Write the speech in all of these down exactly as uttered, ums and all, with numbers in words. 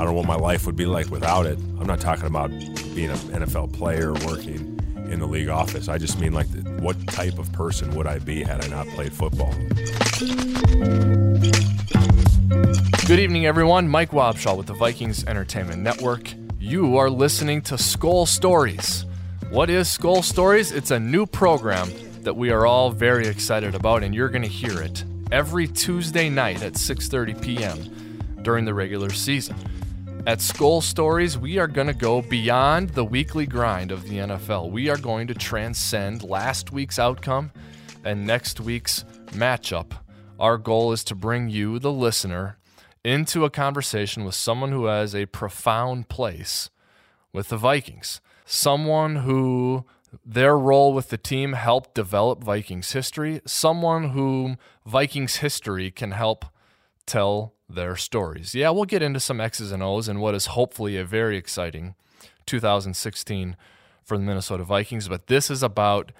I don't know what my life would be like without it. I'm not talking about being an N F L player or working in the league office. I just mean, like, what type of person would I be had I not played football? Good evening, everyone. Mike Wobschall with the Vikings Entertainment Network. You are listening to Skull Stories. What is Skull Stories? It's a new program that we are all very excited about, and you're going to hear it every Tuesday night at six thirty p.m. during the regular season. At Skull Stories, we are going to go beyond the weekly grind of the N F L. We are going to transcend last week's outcome and next week's matchup. Our goal is to bring you, the listener, into a conversation with someone who has a profound place with the Vikings. Someone who their role with the team helped develop Vikings history, someone whom Vikings history can help tell their stories. Yeah, we'll get into some X's and O's and what is hopefully a very exciting two thousand sixteen for the Minnesota Vikings, but this is about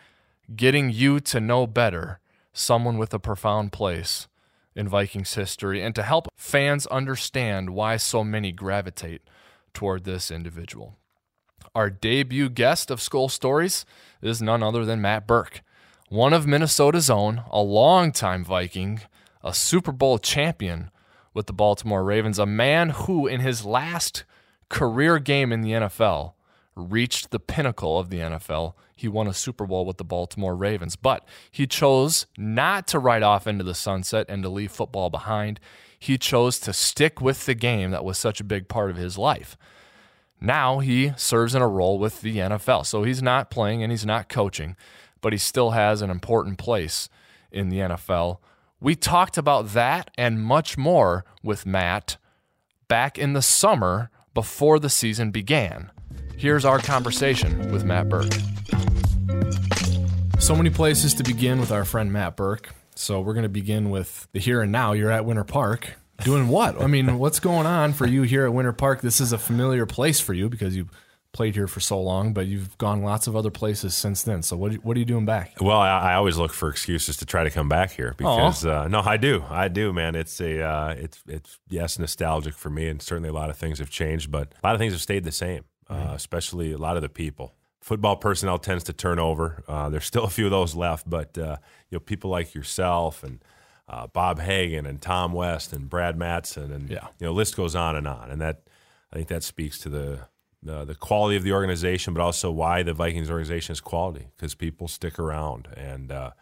getting you to know better someone with a profound place in Vikings history and to help fans understand why so many gravitate toward this individual. Our debut guest of Skull Stories is none other than Matt Burke, one of Minnesota's own, a longtime Viking, a Super Bowl champion with the Baltimore Ravens, a man who in his last career game in the N F L reached the pinnacle of the N F L. He won a Super Bowl with the Baltimore Ravens, but he chose not to ride off into the sunset and to leave football behind. He chose to stick with the game that was such a big part of his life. Now he serves in a role with the N F L. So he's not playing and he's not coaching, but he still has an important place in the N F L. We talked about that and much more with Matt back in the summer before the season began. Here's our conversation with Matt Burke. So many places to begin with our friend Matt Burke. So we're going to begin with the here and now. You're at Winter Park. Doing what? I mean, what's going on for you here at Winter Park? This is a familiar place for you because you played here for so long, but you've gone lots of other places since then. So what what are you doing back? Well, I, I always look for excuses to try to come back here because uh, no, I do, I do, man. It's a uh, it's it's yes, nostalgic for me, and certainly a lot of things have changed, but a lot of things have stayed the same. Mm-hmm. Uh, especially a lot of the people. Football personnel tends to turn over. Uh, there's still a few of those left, but uh, you know, people like yourself and. Uh, Bob Hagen and Tom West and Brad Madson and yeah. you know, list goes on and on, and that I think that speaks to the, the the quality of the organization, but also why the Vikings organization is quality, because people stick around, and uh,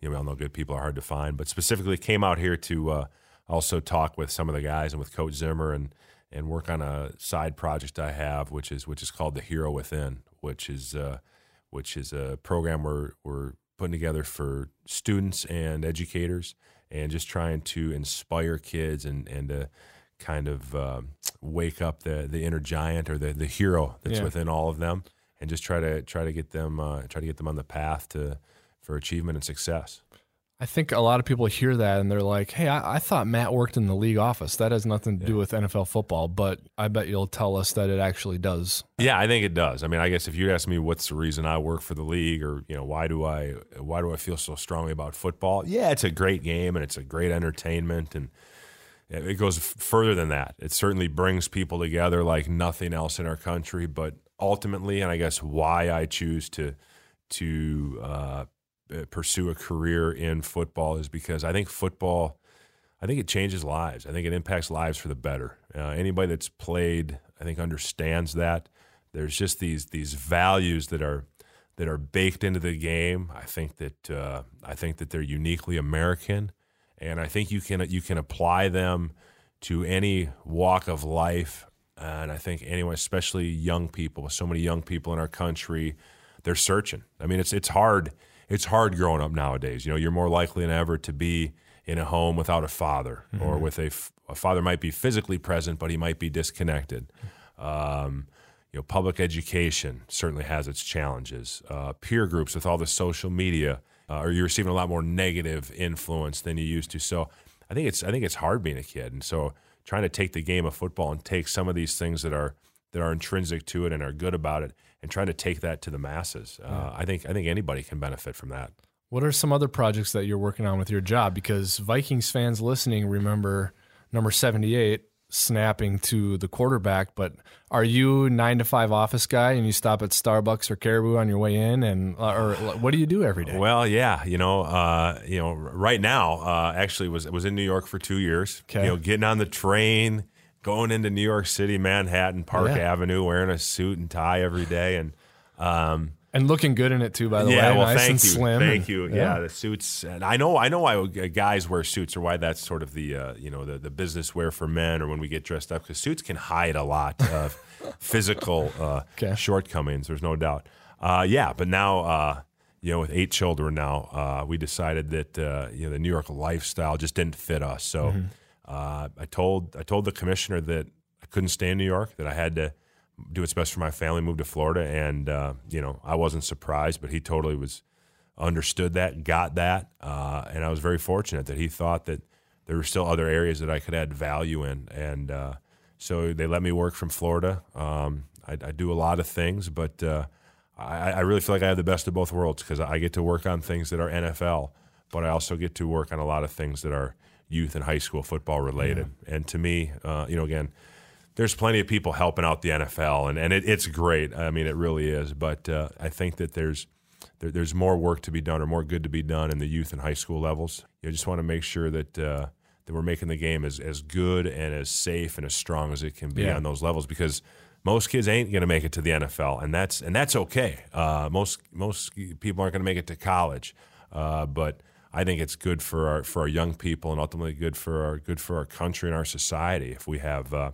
you know, we all know good people are hard to find. But specifically, came out here to uh, also talk with some of the guys and with Coach Zimmer and and work on a side project I have, which is which is called the Hero Within, which is uh, which is a program we're we're putting together for students and educators. And just trying to inspire kids and, and to kind of uh, wake up the, the inner giant or the, the hero that's yeah. within all of them, and just try to try to get them uh, try to get them on the path to for achievement and success. I think a lot of people hear that and they're like, "Hey, I, I thought Matt worked in the league office. That has nothing to yeah. do with N F L football." But I bet you'll tell us that it actually does. Yeah, I think it does. I mean, I guess if you ask me, what's the reason I work for the league, or you know, why do I why do I feel so strongly about football? Yeah, it's a great game and it's a great entertainment, and it goes further than that. It certainly brings people together like nothing else in our country. But ultimately, and I guess why I choose to to uh, pursue a career in football is because I think football, I think it changes lives. I think it impacts lives for the better. Uh, anybody that's played, I think, understands that. There's just these these values that are that are baked into the game. I think that uh, I think that they're uniquely American, and I think you can you can apply them to any walk of life. And I think anyone, especially young people, with so many young people in our country, they're searching. I mean, it's it's hard. It's hard growing up nowadays. You know, you're more likely than ever to be in a home without a father, mm-hmm. or with a, f- a father might be physically present, but he might be disconnected. Um, you know, public education certainly has its challenges. Uh, peer groups with all the social media, uh, or you're receiving a lot more negative influence than you used to. So, I think it's I think it's hard being a kid, and so trying to take the game of football and take some of these things that are that are intrinsic to it and are good about it, and trying to take that to the masses. Uh, yeah. I think I think anybody can benefit from that. What are some other projects that you're working on with your job? Because Vikings fans listening remember number seventy-eight, snapping to the quarterback, but are you nine to five office guy and you stop at Starbucks or Caribou on your way in, and or what do you do every day? Well, yeah, you know, uh, you know, right now, uh, actually was was in New York for two years. Okay. You know, getting on the train, going into New York City, Manhattan, Park yeah. Avenue, wearing a suit and tie every day, and um, and looking good in it too. By the yeah, way, well, nice thank and you, slim thank and, you. Yeah. yeah, the suits, and I know, I know why guys wear suits, or why that's sort of the uh, you know the the business wear for men, or when we get dressed up, because suits can hide a lot of physical uh, okay. shortcomings. There's no doubt. Uh, yeah, but now uh, you know, with eight children now, uh, we decided that uh, you know the New York lifestyle just didn't fit us. So mm-hmm. uh, I told I told the commissioner that I couldn't stay in New York, that I had to do what's best for my family, moved to Florida, and uh, you know I wasn't surprised, but he totally was understood that, got that, uh, and I was very fortunate that he thought that there were still other areas that I could add value in, and. Uh, So they let me work from Florida. Um, I, I do a lot of things, but uh, I, I really feel like I have the best of both worlds, because I get to work on things that are N F L, but I also get to work on a lot of things that are youth and high school football related. Yeah. And to me, uh, you know, again, there's plenty of people helping out the N F L, and, and it, it's great. I mean, it really is. But uh, I think that there's there, there's more work to be done, or more good to be done, in the youth and high school levels. You know, just want to make sure that uh, – that we're making the game as, as good and as safe and as strong as it can be yeah. on those levels, because most kids ain't going to make it to the N F L, and that's and that's okay. Uh, most most people aren't going to make it to college, uh, but I think it's good for our for our young people, and ultimately good for our good for our country and our society if we have uh,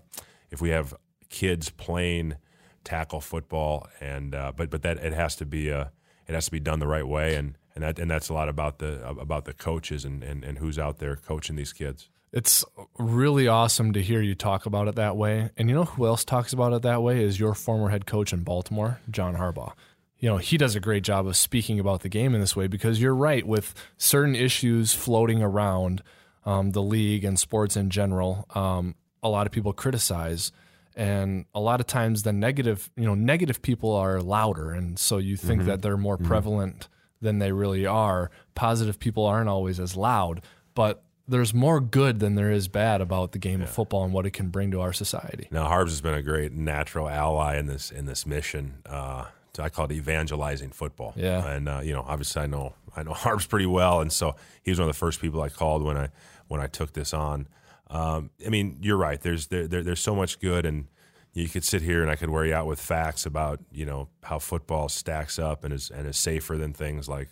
if we have kids playing tackle football, and uh, but but that it has to be uh, it has to be done the right way. And. And that and that's a lot about the about the coaches and, and, and who's out there coaching these kids. It's really awesome to hear you talk about it that way. And you know who else talks about it that way is your former head coach in Baltimore, John Harbaugh. You know, he does a great job of speaking about the game in this way, because you're right, with certain issues floating around um, the league and sports in general, um, a lot of people criticize. And a lot of times the negative, you know, negative people are louder. And so you think mm-hmm. that they're more mm-hmm. prevalent than they really are. Positive people aren't always as loud, but there's more good than there is bad about the game yeah. of football and what it can bring to our society. Now, Harbs has been a great natural ally in this in this mission. Uh, I call it evangelizing football. Yeah, and uh, you know, obviously, I know I know Harbs pretty well, and so he was one of the first people I called when I when I took this on. Um, I mean, you're right. There's there, there there's so much good, and you could sit here and I could wear you out with facts about, you know, how football stacks up and is and is safer than things like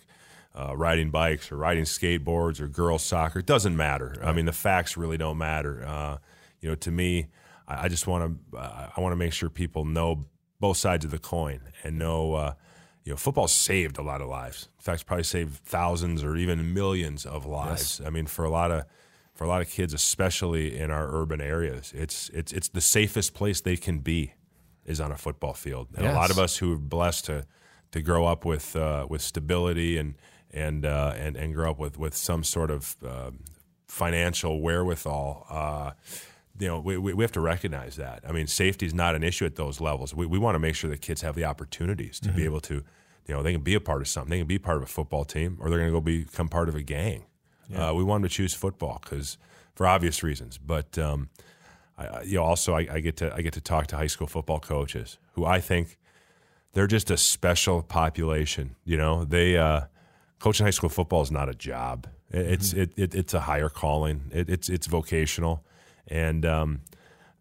uh, riding bikes or riding skateboards or girls soccer. It doesn't matter. I mean, the facts really don't matter. Uh, you know, to me, I, I just want to uh, I want to make sure people know both sides of the coin, and know, uh, you know, football saved a lot of lives. In fact, it's probably saved thousands or even millions of lives. Yes. I mean, for a lot of. For a lot of kids, especially in our urban areas, it's it's it's the safest place they can be is on a football field. And yes. a lot of us who are blessed to to grow up with uh, with stability and and uh, and and grow up with with some sort of uh, financial wherewithal, uh, you know, we we have to recognize that. I mean, safety is not an issue at those levels. We we want to make sure that kids have the opportunities to mm-hmm. be able to, you know, they can be a part of something. They can be part of a football team, or they're going to go become part of a gang. Yeah. Uh, we wanted to choose football because, for obvious reasons. But um, I, you know, also I, I get to I get to talk to high school football coaches who I think they're just a special population. You know, they uh, coaching high school football is not a job. It's mm-hmm. it, it it's a higher calling. It, it's it's vocational, and um,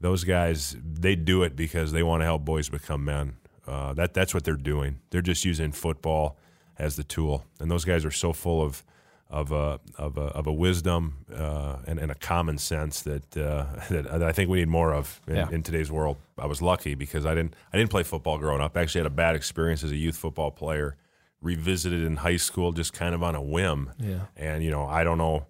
those guys, they do it because they want to help boys become men. Uh, that that's what they're doing. They're just using football as the tool, and those guys are so full of. Of a of a of a wisdom uh, and and a common sense that uh, that I think we need more of in, yeah. in today's world. I was lucky because I didn't I didn't play football growing up. I actually had a bad experience as a youth football player. Revisited in high school just kind of on a whim. Yeah. And you know I don't know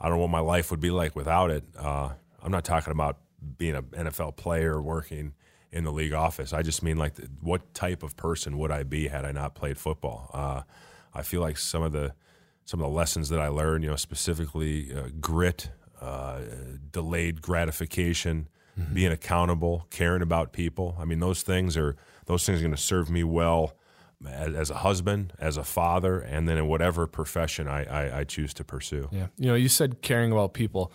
I don't know what my life would be like without it. Uh, I'm not talking about being an N F L player working in the league office. I just mean like the, what type of person would I be had I not played football? Uh, I feel like some of the Some of the lessons that I learned, you know, specifically uh, grit, uh, delayed gratification, mm-hmm. being accountable, caring about people. I mean, those things are those things are going to serve me well as, as a husband, as a father, and then in whatever profession I, I, I choose to pursue. Yeah, you know, you said caring about people.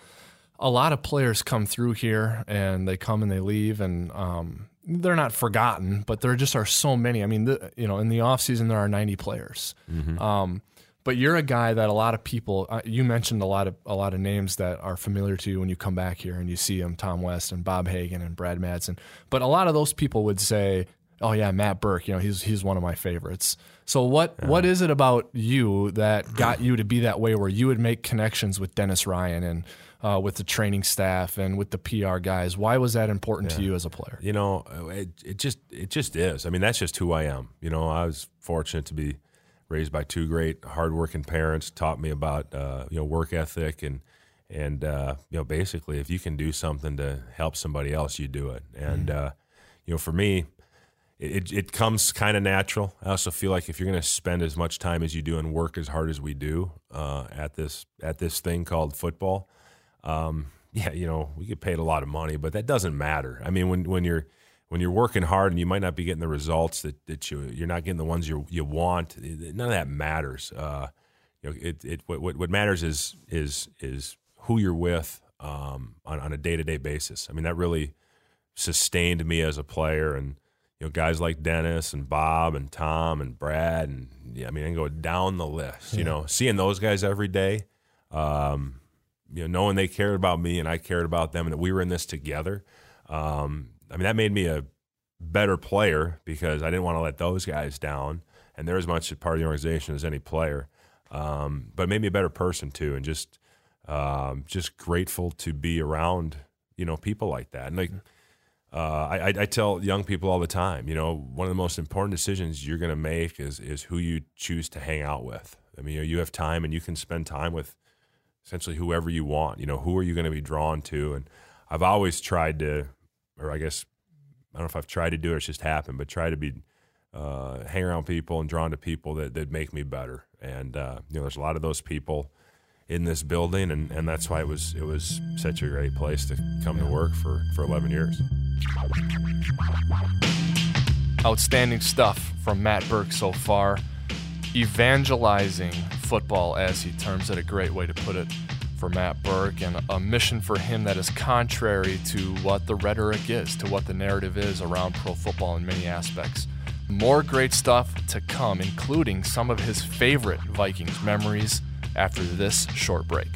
a lot of players come through here, and they come and they leave, and um, they're not forgotten, but there just are so many. I mean, the, you know, in the offseason, there are ninety players. Mm-hmm. Um, but you're a guy that a lot of people, uh, you mentioned a lot of a lot of names that are familiar to you when you come back here and you see them, Tom West and Bob Hagen and Brad Madson. But a lot of those people would say, oh, yeah, Matt Burke, you know, he's he's one of my favorites. So what yeah. what is it about you that got you to be that way, where you would make connections with Dennis Ryan and Uh, with the training staff and with the P R guys? Why was that important yeah. to you as a player? You know, it, it just it just is. I mean, that's just who I am. You know, I was fortunate to be raised by two great, hardworking parents. Taught me about uh, you know work ethic and and uh, you know basically, if you can do something to help somebody else, you do it. And mm-hmm. uh, you know, for me, it it comes kind of natural. I also feel like if you're going to spend as much time as you do and work as hard as we do uh, at this at this thing called football. Um, yeah, you know, we get paid a lot of money, but that doesn't matter. I mean, when, when you're when you're working hard and you might not be getting the results that, that you you're not getting the ones you you want, none of that matters. Uh, you know, it it what what matters is is is who you're with um, on on a day to day basis. I mean, that really sustained me as a player, and you know, guys like Dennis and Bob and Tom and Brad, and yeah, I mean, I can go down the list. Yeah. You know, seeing those guys every day. Um, You know, knowing they cared about me and I cared about them and that we were in this together, um, I mean, that made me a better player because I didn't want to let those guys down. And they're as much a part of the organization as any player. Um, but it made me a better person, too, and just um, just grateful to be around, you know, people like that. And like uh, I, I tell young people all the time, you know, one of the most important decisions you're going to make is is who you choose to hang out with. I mean, you know, you have time and you can spend time with essentially whoever you want. You know, who are you going to be drawn to? And I've always tried to, or I guess, I don't know if I've tried to do it, it's just happened, but try to be, uh, hang around people and drawn to people that, that make me better. And, uh, you know, there's a lot of those people in this building, and, and that's why it was it was such a great place to come yeah. to work for, for eleven years. Outstanding stuff from Matt Burke so far. Evangelizing football, as he terms it, a great way to put it for Matt Burke, and a mission for him that is contrary to what the rhetoric is, to what the narrative is around pro football in many aspects. More great stuff to come, including some of his favorite Vikings memories, after this short break.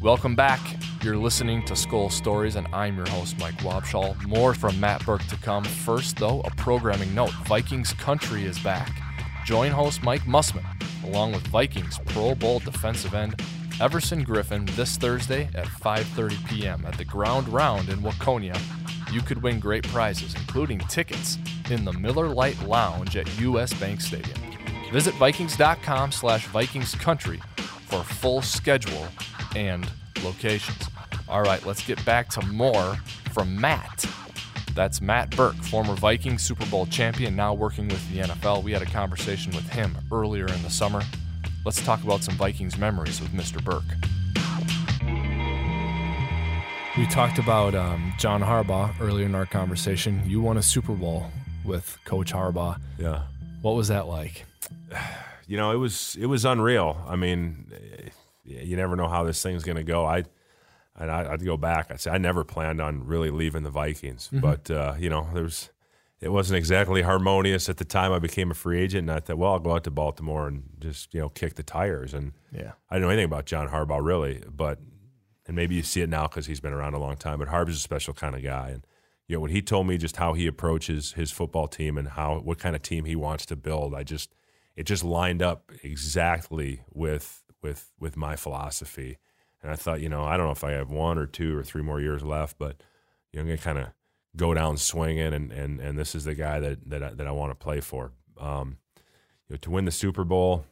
Welcome back. You're listening to Skull Stories, and I'm your host, Mike Wobschall. More from Matt Burke to come. First, though, a programming note. Vikings Country is back. Join host Mike Musman, along with Vikings Pro Bowl defensive end Everson Griffin, this Thursday at five thirty p.m. at the Ground Round in Waconia. You could win great prizes, including tickets in the Miller Lite Lounge at U S Bank Stadium. Visit Vikings.com slash Vikings Country for full schedule and locations. All right, let's get back to more from Matt. That's Matt Burke, former Viking Super Bowl champion, now working with the N F L. We had a conversation with him earlier in the summer. Let's talk about some Vikings memories with Mister Burke. We talked about um, John Harbaugh earlier in our conversation. You won a Super Bowl with Coach Harbaugh. Yeah. What was that like? You know, it was it was unreal. I mean, you never know how this thing's going to go. I and I, I'd go back. I'd say I never planned on really leaving the Vikings, mm-hmm. but uh, you know, there was it wasn't exactly harmonious at the time. I became a free agent, and I thought, well, I'll go out to Baltimore and just you know kick the tires. And yeah, I didn't know anything about John Harbaugh really, but and maybe you see it now because he's been around a long time. But Harbaugh's a special kind of guy, and you know when he told me just how he approaches his football team and how what kind of team he wants to build, I just it just lined up exactly with. with with my philosophy. And I thought, you know, I don't know if I have one or two or three more years left, but you know, I'm going to kind of go down swinging, and, and and this is the guy that that I, that I want to play for. Um, you know, to win the Super Bowl,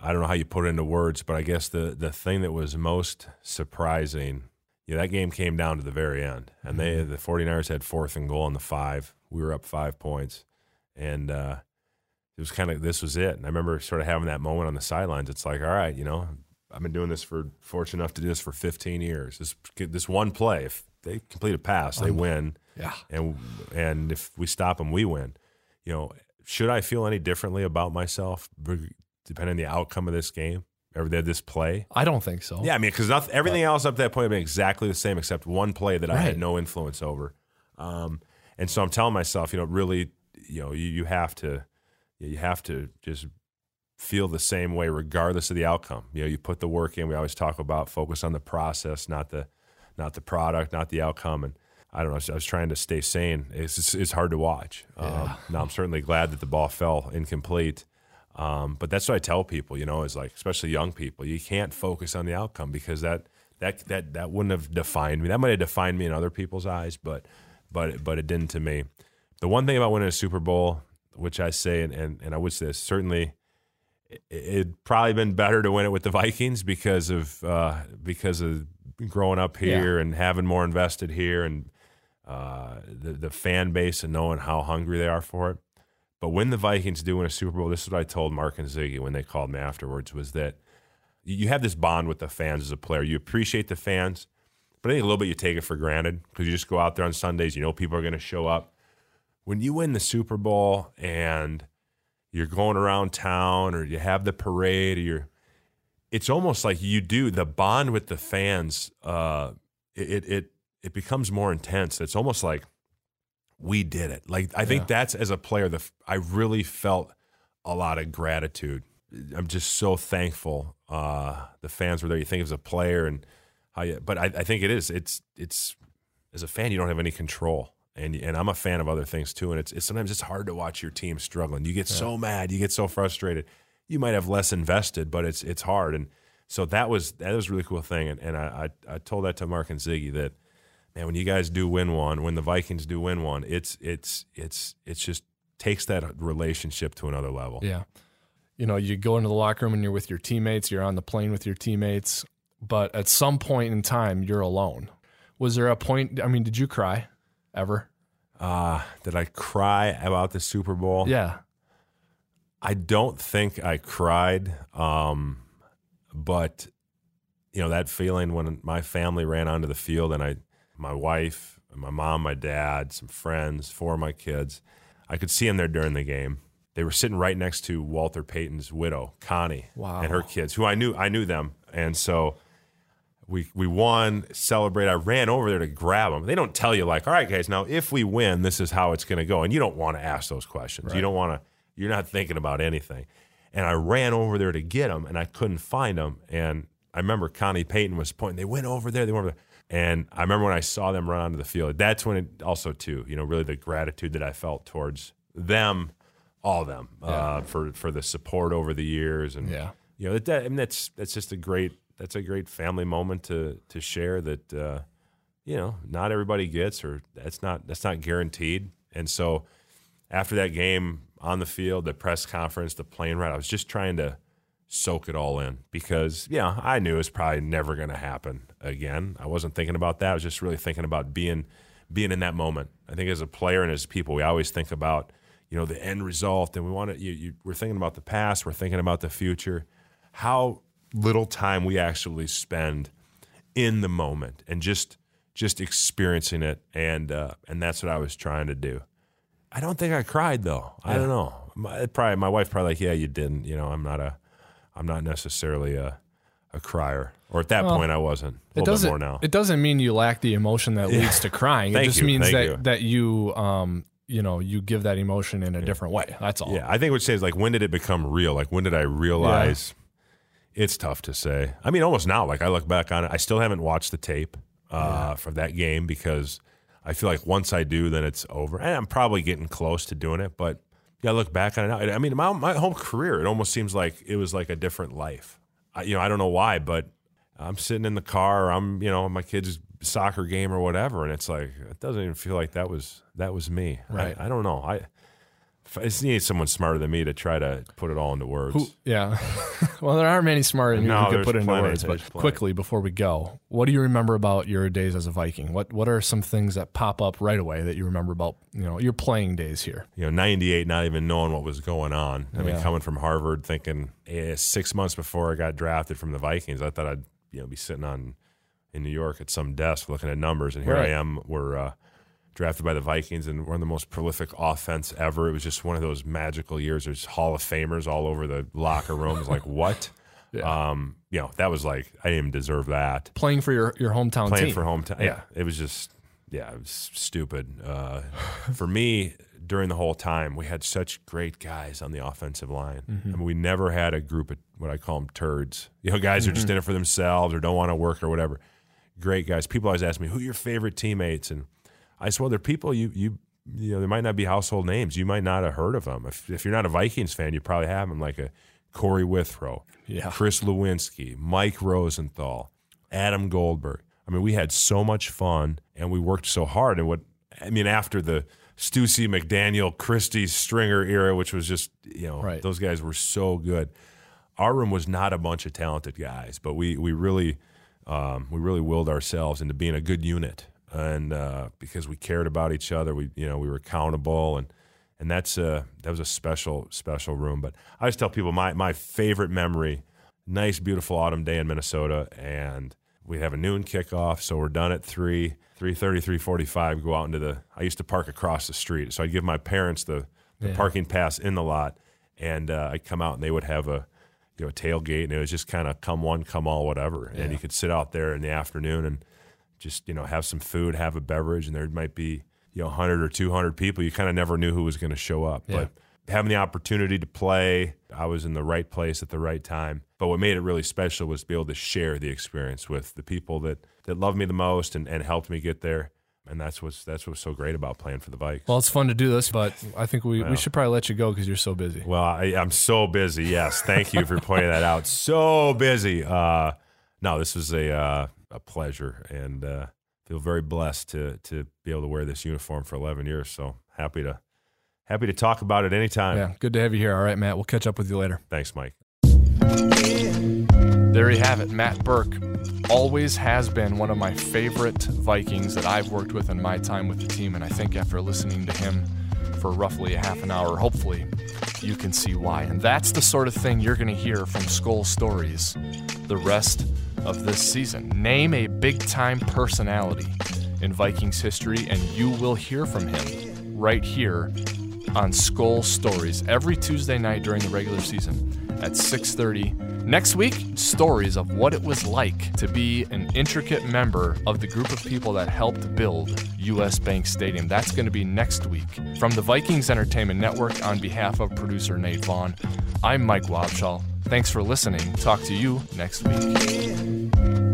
I don't know how you put it into words, but I guess the, the thing that was most surprising, you know, that game came down to the very end. And they the 49ers had fourth and goal on the five. We were up five points. And uh it was kind of, this was it. And I remember sort of having that moment on the sidelines. It's like, all right, you know, I've been doing this for, fortunate enough to do this for fifteen years. This this one play, if they complete a pass, they win. Yeah. And and if we stop them, we win. You know, should I feel any differently about myself depending on the outcome of this game? Ever did this play? I don't think so. Yeah, I mean, because everything else up to that point had been exactly the same except one play that right. I had no influence over. Um, and so I'm telling myself, you know, really, you know, you, you have to, you have to just feel the same way regardless of the outcome. You know, you put the work in. We always talk about focus on the process, not the, not the product, not the outcome. And I don't know. I was, I was trying to stay sane. It's it's, it's hard to watch. Yeah. Um, now I'm certainly glad that the ball fell incomplete. Um, but that's what I tell people, you know, is like, especially young people, you can't focus on the outcome because that, that, that, that wouldn't have defined me. That might've defined me in other people's eyes, but, but, but it didn't to me. The one thing about winning a Super Bowl, which I say, and, and, and I would say this, certainly it, it'd probably been better to win it with the Vikings because of, uh, because of growing up here yeah. and having more invested here and, uh, the, the fan base and knowing how hungry they are for it. But when the Vikings do win a Super Bowl, this is what I told Mark and Ziggy when they called me afterwards, was that you have this bond with the fans as a player. You appreciate the fans, but I think a little bit you take it for granted because you just go out there on Sundays, you know people are going to show up. When you win the Super Bowl and you're going around town or you have the parade, or you're, it's almost like you do the bond with the fans. Uh, it it it becomes more intense. It's almost like, we did it. Like, I think yeah. that's, as a player, the I really felt a lot of gratitude. I'm just so thankful uh, the fans were there. You think as a player and how you, but I, I think it is. It's it's as a fan, you don't have any control, and and I'm a fan of other things too. And it's, it's sometimes it's hard to watch your team struggling. You get yeah. so mad, you get so frustrated. You might have less invested, but it's it's hard. And so that was that was a really cool thing. And and I I, I told that to Mark and Ziggy that. And when you guys do win one, when the Vikings do win one, it's it's it's it's just takes that relationship to another level. Yeah. You know, you go into the locker room and you're with your teammates, you're on the plane with your teammates, but at some point in time, you're alone. Was there a point, I mean, did you cry ever? Uh, did I cry about the Super Bowl? Yeah. I don't think I cried, um, but, you know, that feeling when my family ran onto the field and I – my wife, my mom, my dad, some friends, four of my kids. I could see them there during the game. They were sitting right next to Walter Payton's widow, Connie, wow. and her kids, who I knew I knew them. And so we we won, celebrate. I ran over there to grab them. They don't tell you, like, all right, guys, now if we win, this is how it's going to go. And you don't want to ask those questions. Right. You don't want to – you're not thinking about anything. And I ran over there to get them, and I couldn't find them. And I remember Connie Payton was pointing. They went over there. They went over there. And I remember when I saw them run onto the field, that's when it also, too, you know, really the gratitude that I felt towards them, all of them, yeah. uh, for, for the support over the years. And, yeah. you know, that, that, I mean, that's that's just a great that's a great family moment to to share that, uh, you know, not everybody gets or that's not that's not guaranteed. And so after that game on the field, the press conference, the plane ride, I was just trying to soak it all in because, yeah, I knew it was probably never going to happen again. I wasn't thinking about that. I was just really thinking about being being in that moment. I think as a player and as people, we always think about, you know, the end result, and we want to. You, you, we're thinking about the past. We're thinking about the future. How little time we actually spend in the moment and just just experiencing it, and uh, and that's what I was trying to do. I don't think I cried though. Yeah. I don't know. My, probably my wife probably like, yeah, you didn't. You know, I'm not a. I'm not necessarily a, a crier, or at that well, point I wasn't. A little bit more now. It doesn't mean you lack the emotion that yeah. leads to crying. It just you, means that you. that you, um, you know, you give that emotion in a yeah. different way. That's all. Yeah, I think what you say is like, when did it become real? Like, when did I realize? Yeah. It's tough to say. I mean, almost now. Like I look back on it, I still haven't watched the tape uh, yeah. for that game because I feel like once I do, then it's over. And I'm probably getting close to doing it, but. Yeah, I look back on it now. I mean, my my whole career, it almost seems like it was like a different life. I, you know, I don't know why, but I'm sitting in the car, or I'm you know, my kid's soccer game or whatever, and it's like it doesn't even feel like that was that was me. Right? I, I don't know. I, I just need someone smarter than me to try to put it all into words. Who, yeah. Well, there aren't many smarter than you no, who can put it into words. But plenty. Quickly before we go, what do you remember about your days as a Viking? What What are some things that pop up right away that you remember about you know your playing days here? You know, ninety-eight, not even knowing what was going on. I yeah. mean, coming from Harvard, thinking eh, six months before I got drafted from the Vikings, I thought I'd you know be sitting on in New York at some desk looking at numbers, and here right. I am. We're uh, drafted by the Vikings and one of the most prolific offense ever. It was just one of those magical years. There's Hall of Famers all over the locker room. It's like, what? Yeah. Um, you know, that was like, I didn't even deserve that. Playing for your, your hometown Playing team. Playing for hometown. Yeah. yeah. It was just, yeah, it was stupid. Uh, for me, during the whole time, we had such great guys on the offensive line. Mm-hmm. I mean, we never had a group of what I call them turds. You know, guys mm-hmm. who are just in it for themselves or don't want to work or whatever. Great guys. People always ask me, who are your favorite teammates? And I said, well, they're people you, you, you know, they might not be household names. You might not have heard of them. If, if you're not a Vikings fan, you probably have them, like a Corey Withrow, yeah. Chris Lewinsky, Mike Rosenthal, Adam Goldberg. I mean, we had so much fun, and we worked so hard. And what I mean, after the Stussy McDaniel, Christie Stringer era, which was just, you know, right. those guys were so good. Our room was not a bunch of talented guys, but we we really um, we really willed ourselves into being a good unit, and uh, because we cared about each other, we you know we were accountable, and and that's a that was a special special room. But I always tell people my my favorite memory: nice, beautiful autumn day in Minnesota, and we have a noon kickoff, so we're done at three, three thirty, three forty-five, go out into the – I used to park across the street. So I'd give my parents the, the yeah. parking pass in the lot, and uh, I'd come out, and they would have a you know a tailgate, and it was just kind of come one, come all, whatever. Yeah. And you could sit out there in the afternoon and just you know have some food, have a beverage, and there might be you know one hundred or two hundred people. You kind of never knew who was going to show up. Yeah. But having the opportunity to play, I was in the right place at the right time. But what made it really special was to be able to share the experience with the people that, that loved me the most and, and helped me get there. And that's what's that's what's so great about playing for the Vikes. Well, it's fun to do this, but I think we, I we should probably let you go because you're so busy. Well, I, I'm so busy, yes. Thank you for pointing that out. So busy. Uh, no, this was a uh, a pleasure, and uh, feel very blessed to to be able to wear this uniform for eleven years. So happy to Happy to talk about it anytime. Yeah, good to have you here. All right, Matt, we'll catch up with you later. Thanks, Mike. There you have it, Matt Burke. Always has been one of my favorite Vikings that I've worked with in my time with the team, and I think after listening to him for roughly a half an hour, hopefully, you can see why. And that's the sort of thing you're going to hear from Skull Stories the rest of this season. Name a big-time personality in Vikings history, and you will hear from him right here on Skull Stories every Tuesday night during the regular season at six thirty. Next week, stories of what it was like to be an intricate member of the group of people that helped build U S Bank Stadium. That's going to be next week. From the Vikings Entertainment Network, on behalf of producer Nate Vaughn, I'm Mike Wobschall. Thanks for listening. Talk to you next week.